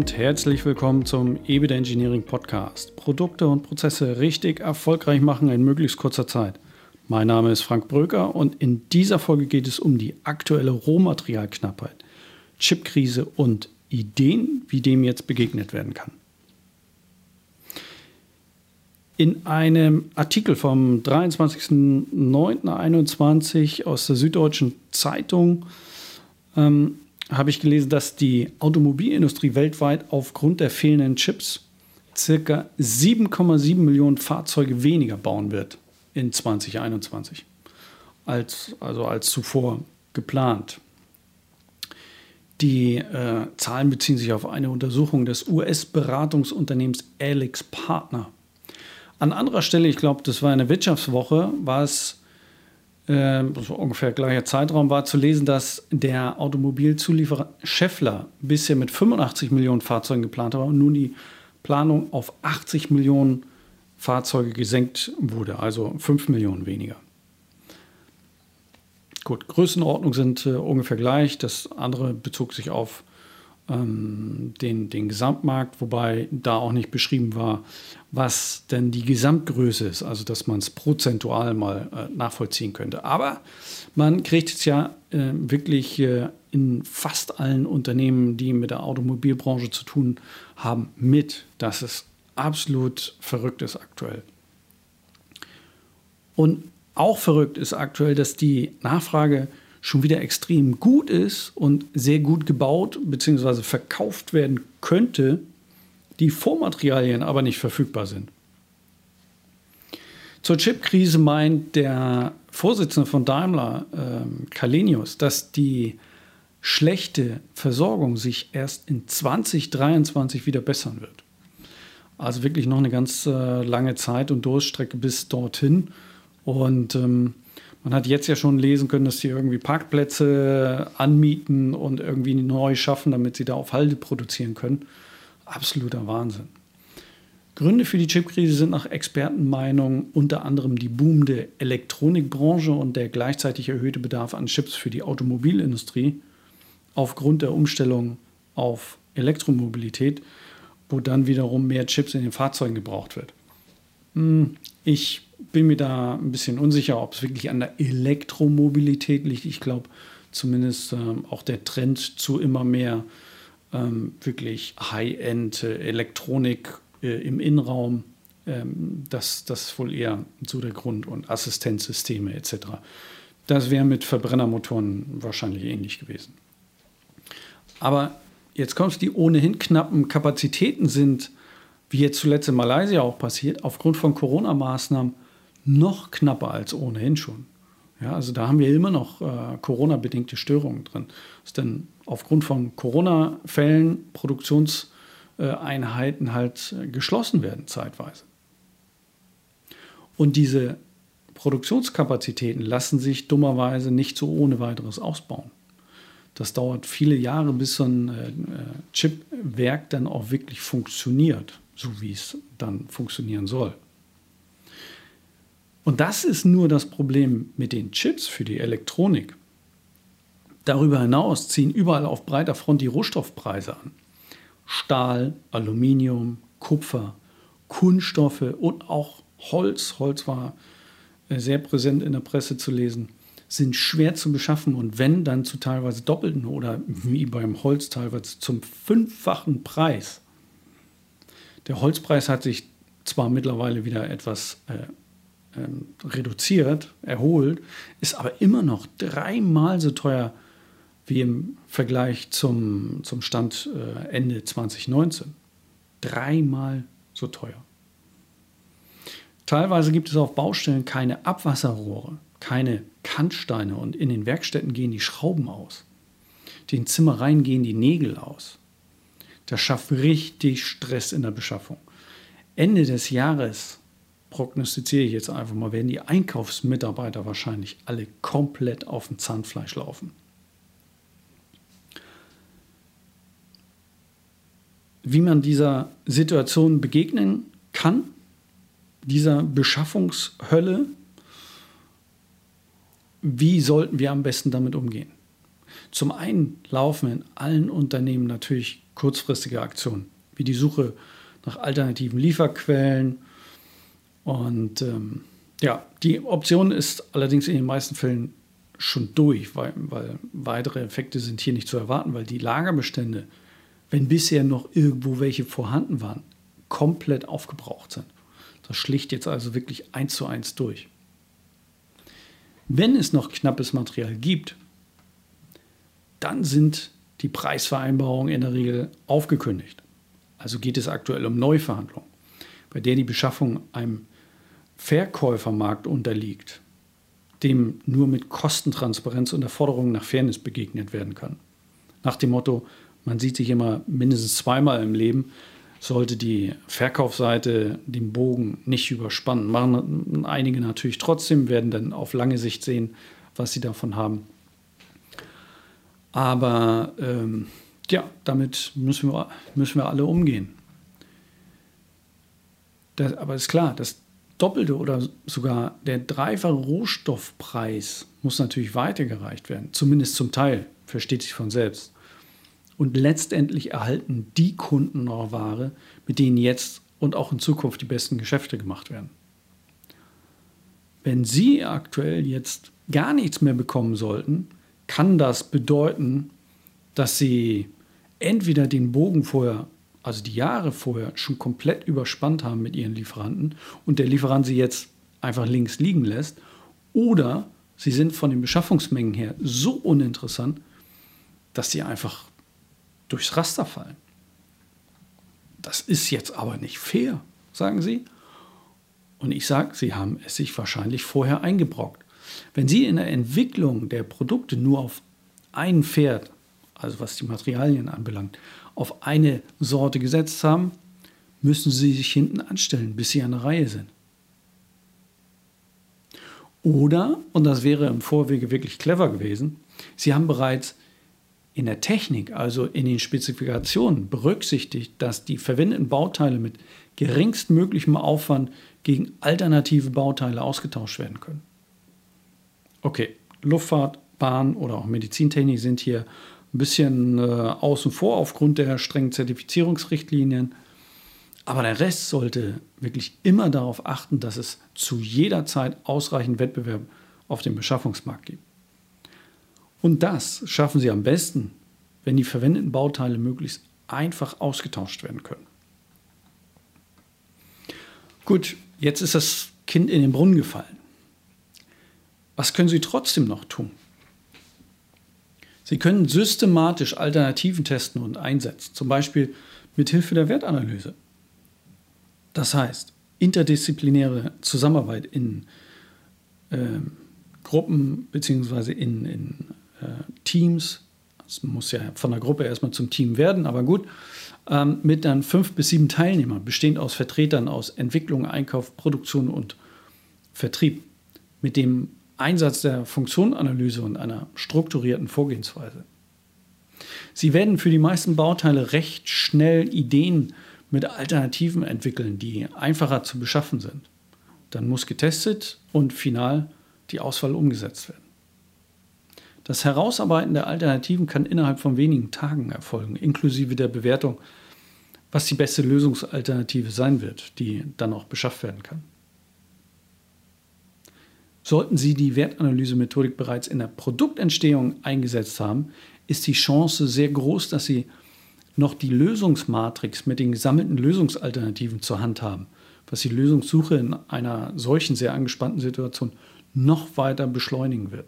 und herzlich willkommen zum EBIT Engineering Podcast. Produkte und Prozesse richtig erfolgreich machen in möglichst kurzer Zeit. Mein Name ist Frank Brücker und in dieser Folge geht es um die aktuelle Rohmaterialknappheit, Chipkrise und Ideen, wie dem jetzt begegnet werden kann. In einem Artikel vom 23.09.2021 aus der Süddeutschen Zeitung habe ich gelesen, dass die Automobilindustrie weltweit aufgrund der fehlenden Chips ca. 7,7 Millionen Fahrzeuge weniger bauen wird in 2021 als zuvor geplant. Die Zahlen beziehen sich auf eine Untersuchung des US-Beratungsunternehmens Alix Partner. An anderer Stelle, ich glaube, das war in der Wirtschaftswoche, war es so ungefähr gleicher Zeitraum, war zu lesen, dass der Automobilzulieferer Schaeffler bisher mit 85 Millionen Fahrzeugen geplant war und nun die Planung auf 80 Millionen Fahrzeuge gesenkt wurde, also 5 Millionen weniger. Gut, Größenordnung sind ungefähr gleich, das andere bezog sich auf den Gesamtmarkt, wobei da auch nicht beschrieben war, was denn die Gesamtgröße ist, also dass man es prozentual mal nachvollziehen könnte. Aber man kriegt es ja wirklich in fast allen Unternehmen, die mit der Automobilbranche zu tun haben, mit, dass es absolut verrückt ist aktuell. Und auch verrückt ist aktuell, dass die Nachfrage schon wieder extrem gut ist und sehr gut gebaut bzw. verkauft werden könnte, die Vormaterialien aber nicht verfügbar sind. Zur Chipkrise meint der Vorsitzende von Daimler, Kalenius, dass die schlechte Versorgung sich erst in 2023 wieder bessern wird. Also wirklich noch eine ganz lange Zeit und Durststrecke bis dorthin. Und man hat jetzt ja schon lesen können, dass die irgendwie Parkplätze anmieten und irgendwie neu schaffen, damit sie da auf Halde produzieren können. Absoluter Wahnsinn. Gründe für die Chipkrise sind nach Expertenmeinung unter anderem die boomende Elektronikbranche und der gleichzeitig erhöhte Bedarf an Chips für die Automobilindustrie aufgrund der Umstellung auf Elektromobilität, wo dann wiederum mehr Chips in den Fahrzeugen gebraucht wird. Ich bin mir da ein bisschen unsicher, ob es wirklich an der Elektromobilität liegt. Ich glaube zumindest auch der Trend zu immer mehr wirklich High-End Elektronik im Innenraum, das ist wohl eher so der Grund, und Assistenzsysteme etc. Das wäre mit Verbrennermotoren wahrscheinlich ähnlich gewesen. Aber jetzt kommt es, die ohnehin knappen Kapazitäten sind, wie jetzt zuletzt in Malaysia auch passiert, aufgrund von Corona-Maßnahmen noch knapper als ohnehin schon. Ja, also da haben wir immer noch Corona-bedingte Störungen drin. Ist denn aufgrund von Corona-Fällen Produktionseinheiten halt geschlossen werden zeitweise. Und diese Produktionskapazitäten lassen sich dummerweise nicht so ohne weiteres ausbauen. Das dauert viele Jahre, bis so ein Chipwerk dann auch wirklich funktioniert, so wie es dann funktionieren soll. Und das ist nur das Problem mit den Chips für die Elektronik. Darüber hinaus ziehen überall auf breiter Front die Rohstoffpreise an. Stahl, Aluminium, Kupfer, Kunststoffe und auch Holz, Holz war sehr präsent in der Presse zu lesen, sind schwer zu beschaffen und wenn, dann zu teilweise doppelten oder wie beim Holz teilweise zum 5-fachen Preis. Der Holzpreis hat sich zwar mittlerweile wieder etwas reduziert, erholt, ist aber immer noch 3-mal so teuer wie im Vergleich zum Stand Ende 2019. 3-mal so teuer. Teilweise gibt es auf Baustellen keine Abwasserrohre, keine Kantsteine, und in den Werkstätten gehen die Schrauben aus. Den Zimmereien gehen die Nägel aus. Das schafft richtig Stress in der Beschaffung. Ende des Jahres, prognostiziere ich jetzt einfach mal, werden die Einkaufsmitarbeiter wahrscheinlich alle komplett auf dem Zahnfleisch laufen. Wie man dieser Situation begegnen kann, dieser Beschaffungshölle, wie sollten wir am besten damit umgehen? Zum einen laufen in allen Unternehmen natürlich kurzfristige Aktionen, wie die Suche nach alternativen Lieferquellen. Und ja, die Option ist allerdings in den meisten Fällen schon durch, weil weitere Effekte sind hier nicht zu erwarten, weil die Lagerbestände, wenn bisher noch irgendwo welche vorhanden waren, komplett aufgebraucht sind. Das schlicht jetzt also wirklich 1:1 durch. Wenn es noch knappes Material gibt, dann sind die Preisvereinbarungen in der Regel aufgekündigt. Also geht es aktuell um Neuverhandlungen, bei der die Beschaffung einem Verkäufermarkt unterliegt, dem nur mit Kostentransparenz und der Forderung nach Fairness begegnet werden kann. Nach dem Motto, man sieht sich immer mindestens zweimal im Leben, sollte die Verkaufsseite den Bogen nicht überspannen. Machen einige natürlich trotzdem, werden dann auf lange Sicht sehen, was sie davon haben. Aber ja, damit müssen wir alle umgehen. Das, aber ist klar, das doppelte oder sogar der dreifache Rohstoffpreis muss natürlich weitergereicht werden. Zumindest zum Teil, versteht sich von selbst. Und letztendlich erhalten die Kunden noch Ware, mit denen jetzt und auch in Zukunft die besten Geschäfte gemacht werden. Wenn Sie aktuell jetzt gar nichts mehr bekommen sollten, kann das bedeuten, dass Sie entweder den Bogen vorher, also die Jahre vorher, schon komplett überspannt haben mit Ihren Lieferanten und der Lieferant Sie jetzt einfach links liegen lässt, oder Sie sind von den Beschaffungsmengen her so uninteressant, dass Sie einfach durchs Raster fallen. Das ist jetzt aber nicht fair, sagen Sie. Und ich sage, Sie haben es sich wahrscheinlich vorher eingebrockt. Wenn Sie in der Entwicklung der Produkte nur auf ein Pferd, also was die Materialien anbelangt, auf eine Sorte gesetzt haben, müssen Sie sich hinten anstellen, bis Sie an der Reihe sind. Oder, und das wäre im Vorwege wirklich clever gewesen, Sie haben bereits in der Technik, also in den Spezifikationen, berücksichtigt, dass die verwendeten Bauteile mit geringstmöglichem Aufwand gegen alternative Bauteile ausgetauscht werden können. Okay, Luftfahrt, Bahn oder auch Medizintechnik sind hier ein bisschen außen vor aufgrund der strengen Zertifizierungsrichtlinien. Aber der Rest sollte wirklich immer darauf achten, dass es zu jeder Zeit ausreichend Wettbewerb auf dem Beschaffungsmarkt gibt. Und das schaffen Sie am besten, wenn die verwendeten Bauteile möglichst einfach ausgetauscht werden können. Gut, jetzt ist das Kind in den Brunnen gefallen. Was können Sie trotzdem noch tun? Sie können systematisch Alternativen testen und einsetzen, zum Beispiel mit Hilfe der Wertanalyse. Das heißt, interdisziplinäre Zusammenarbeit in Gruppen bzw. in Teams, das muss ja von der Gruppe erstmal zum Team werden, aber gut, mit dann 5 bis 7 Teilnehmern, bestehend aus Vertretern aus Entwicklung, Einkauf, Produktion und Vertrieb, mit dem Einsatz der Funktionanalyse und einer strukturierten Vorgehensweise. Sie werden für die meisten Bauteile recht schnell Ideen mit Alternativen entwickeln, die einfacher zu beschaffen sind. Dann muss getestet und final die Auswahl umgesetzt werden. Das Herausarbeiten der Alternativen kann innerhalb von wenigen Tagen erfolgen, inklusive der Bewertung, was die beste Lösungsalternative sein wird, die dann auch beschafft werden kann. Sollten Sie die Wertanalyse-Methodik bereits in der Produktentstehung eingesetzt haben, ist die Chance sehr groß, dass Sie noch die Lösungsmatrix mit den gesammelten Lösungsalternativen zur Hand haben, was die Lösungssuche in einer solchen sehr angespannten Situation noch weiter beschleunigen wird.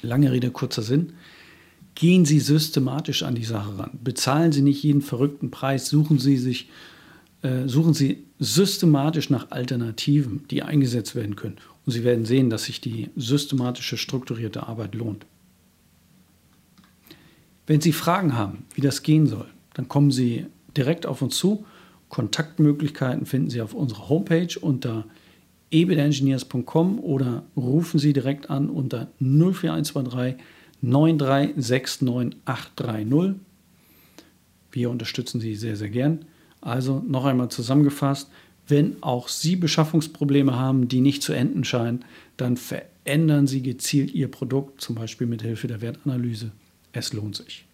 Lange Rede, kurzer Sinn. Gehen Sie systematisch an die Sache ran. Bezahlen Sie nicht jeden verrückten Preis. Suchen Sie systematisch nach Alternativen, die eingesetzt werden können. Und Sie werden sehen, dass sich die systematische, strukturierte Arbeit lohnt. Wenn Sie Fragen haben, wie das gehen soll, dann kommen Sie direkt auf uns zu. Kontaktmöglichkeiten finden Sie auf unserer Homepage unter ebd-engineers.com oder rufen Sie direkt an unter 04123 9369830. Wir unterstützen Sie sehr, sehr gern. Also noch einmal zusammengefasst, wenn auch Sie Beschaffungsprobleme haben, die nicht zu enden scheinen, dann verändern Sie gezielt Ihr Produkt, zum Beispiel mit Hilfe der Wertanalyse. Es lohnt sich.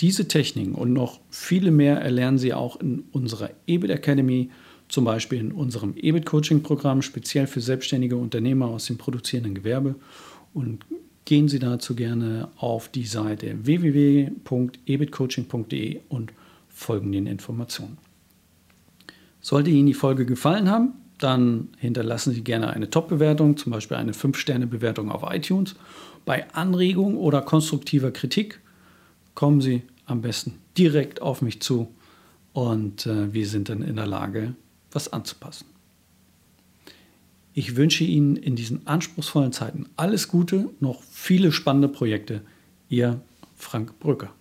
Diese Techniken und noch viele mehr erlernen Sie auch in unserer EBIT Academy, zum Beispiel in unserem EBIT Coaching Programm, speziell für selbstständige Unternehmer aus dem produzierenden Gewerbe. Und gehen Sie dazu gerne auf die Seite www.ebitcoaching.de und folgen den Informationen. Sollte Ihnen die Folge gefallen haben, dann hinterlassen Sie gerne eine Top-Bewertung, zum Beispiel eine 5-Sterne-Bewertung auf iTunes. Bei Anregungen oder konstruktiver Kritik kommen Sie am besten direkt auf mich zu und wir sind dann in der Lage, was anzupassen. Ich wünsche Ihnen in diesen anspruchsvollen Zeiten alles Gute, noch viele spannende Projekte. Ihr Frank Brücker.